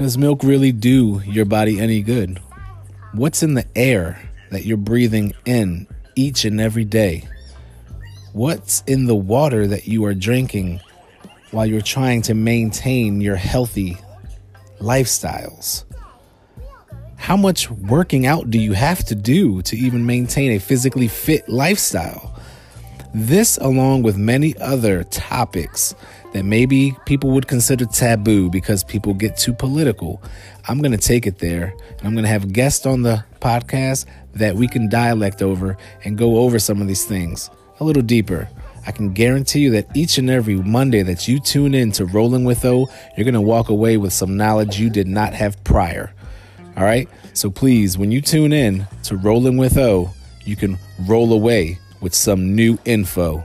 Does milk really do your body any good? What's in the air that you're breathing in each and every day? What's in the water that you are drinking while you're trying to maintain your healthy lifestyles? How much working out do you have to do to even maintain a physically fit lifestyle? This, along with many other topics that maybe people would consider taboo because people get too political, I'm going to take it there, and I'm going to have guests on the podcast that we can dialect over and go over some of these things a little deeper. I can guarantee you that each and every Monday that you tune in to Rolling With O, you're going to walk away with some knowledge you did not have prior. All right? So please, when you tune in to Rolling With O, you can roll away with some new info.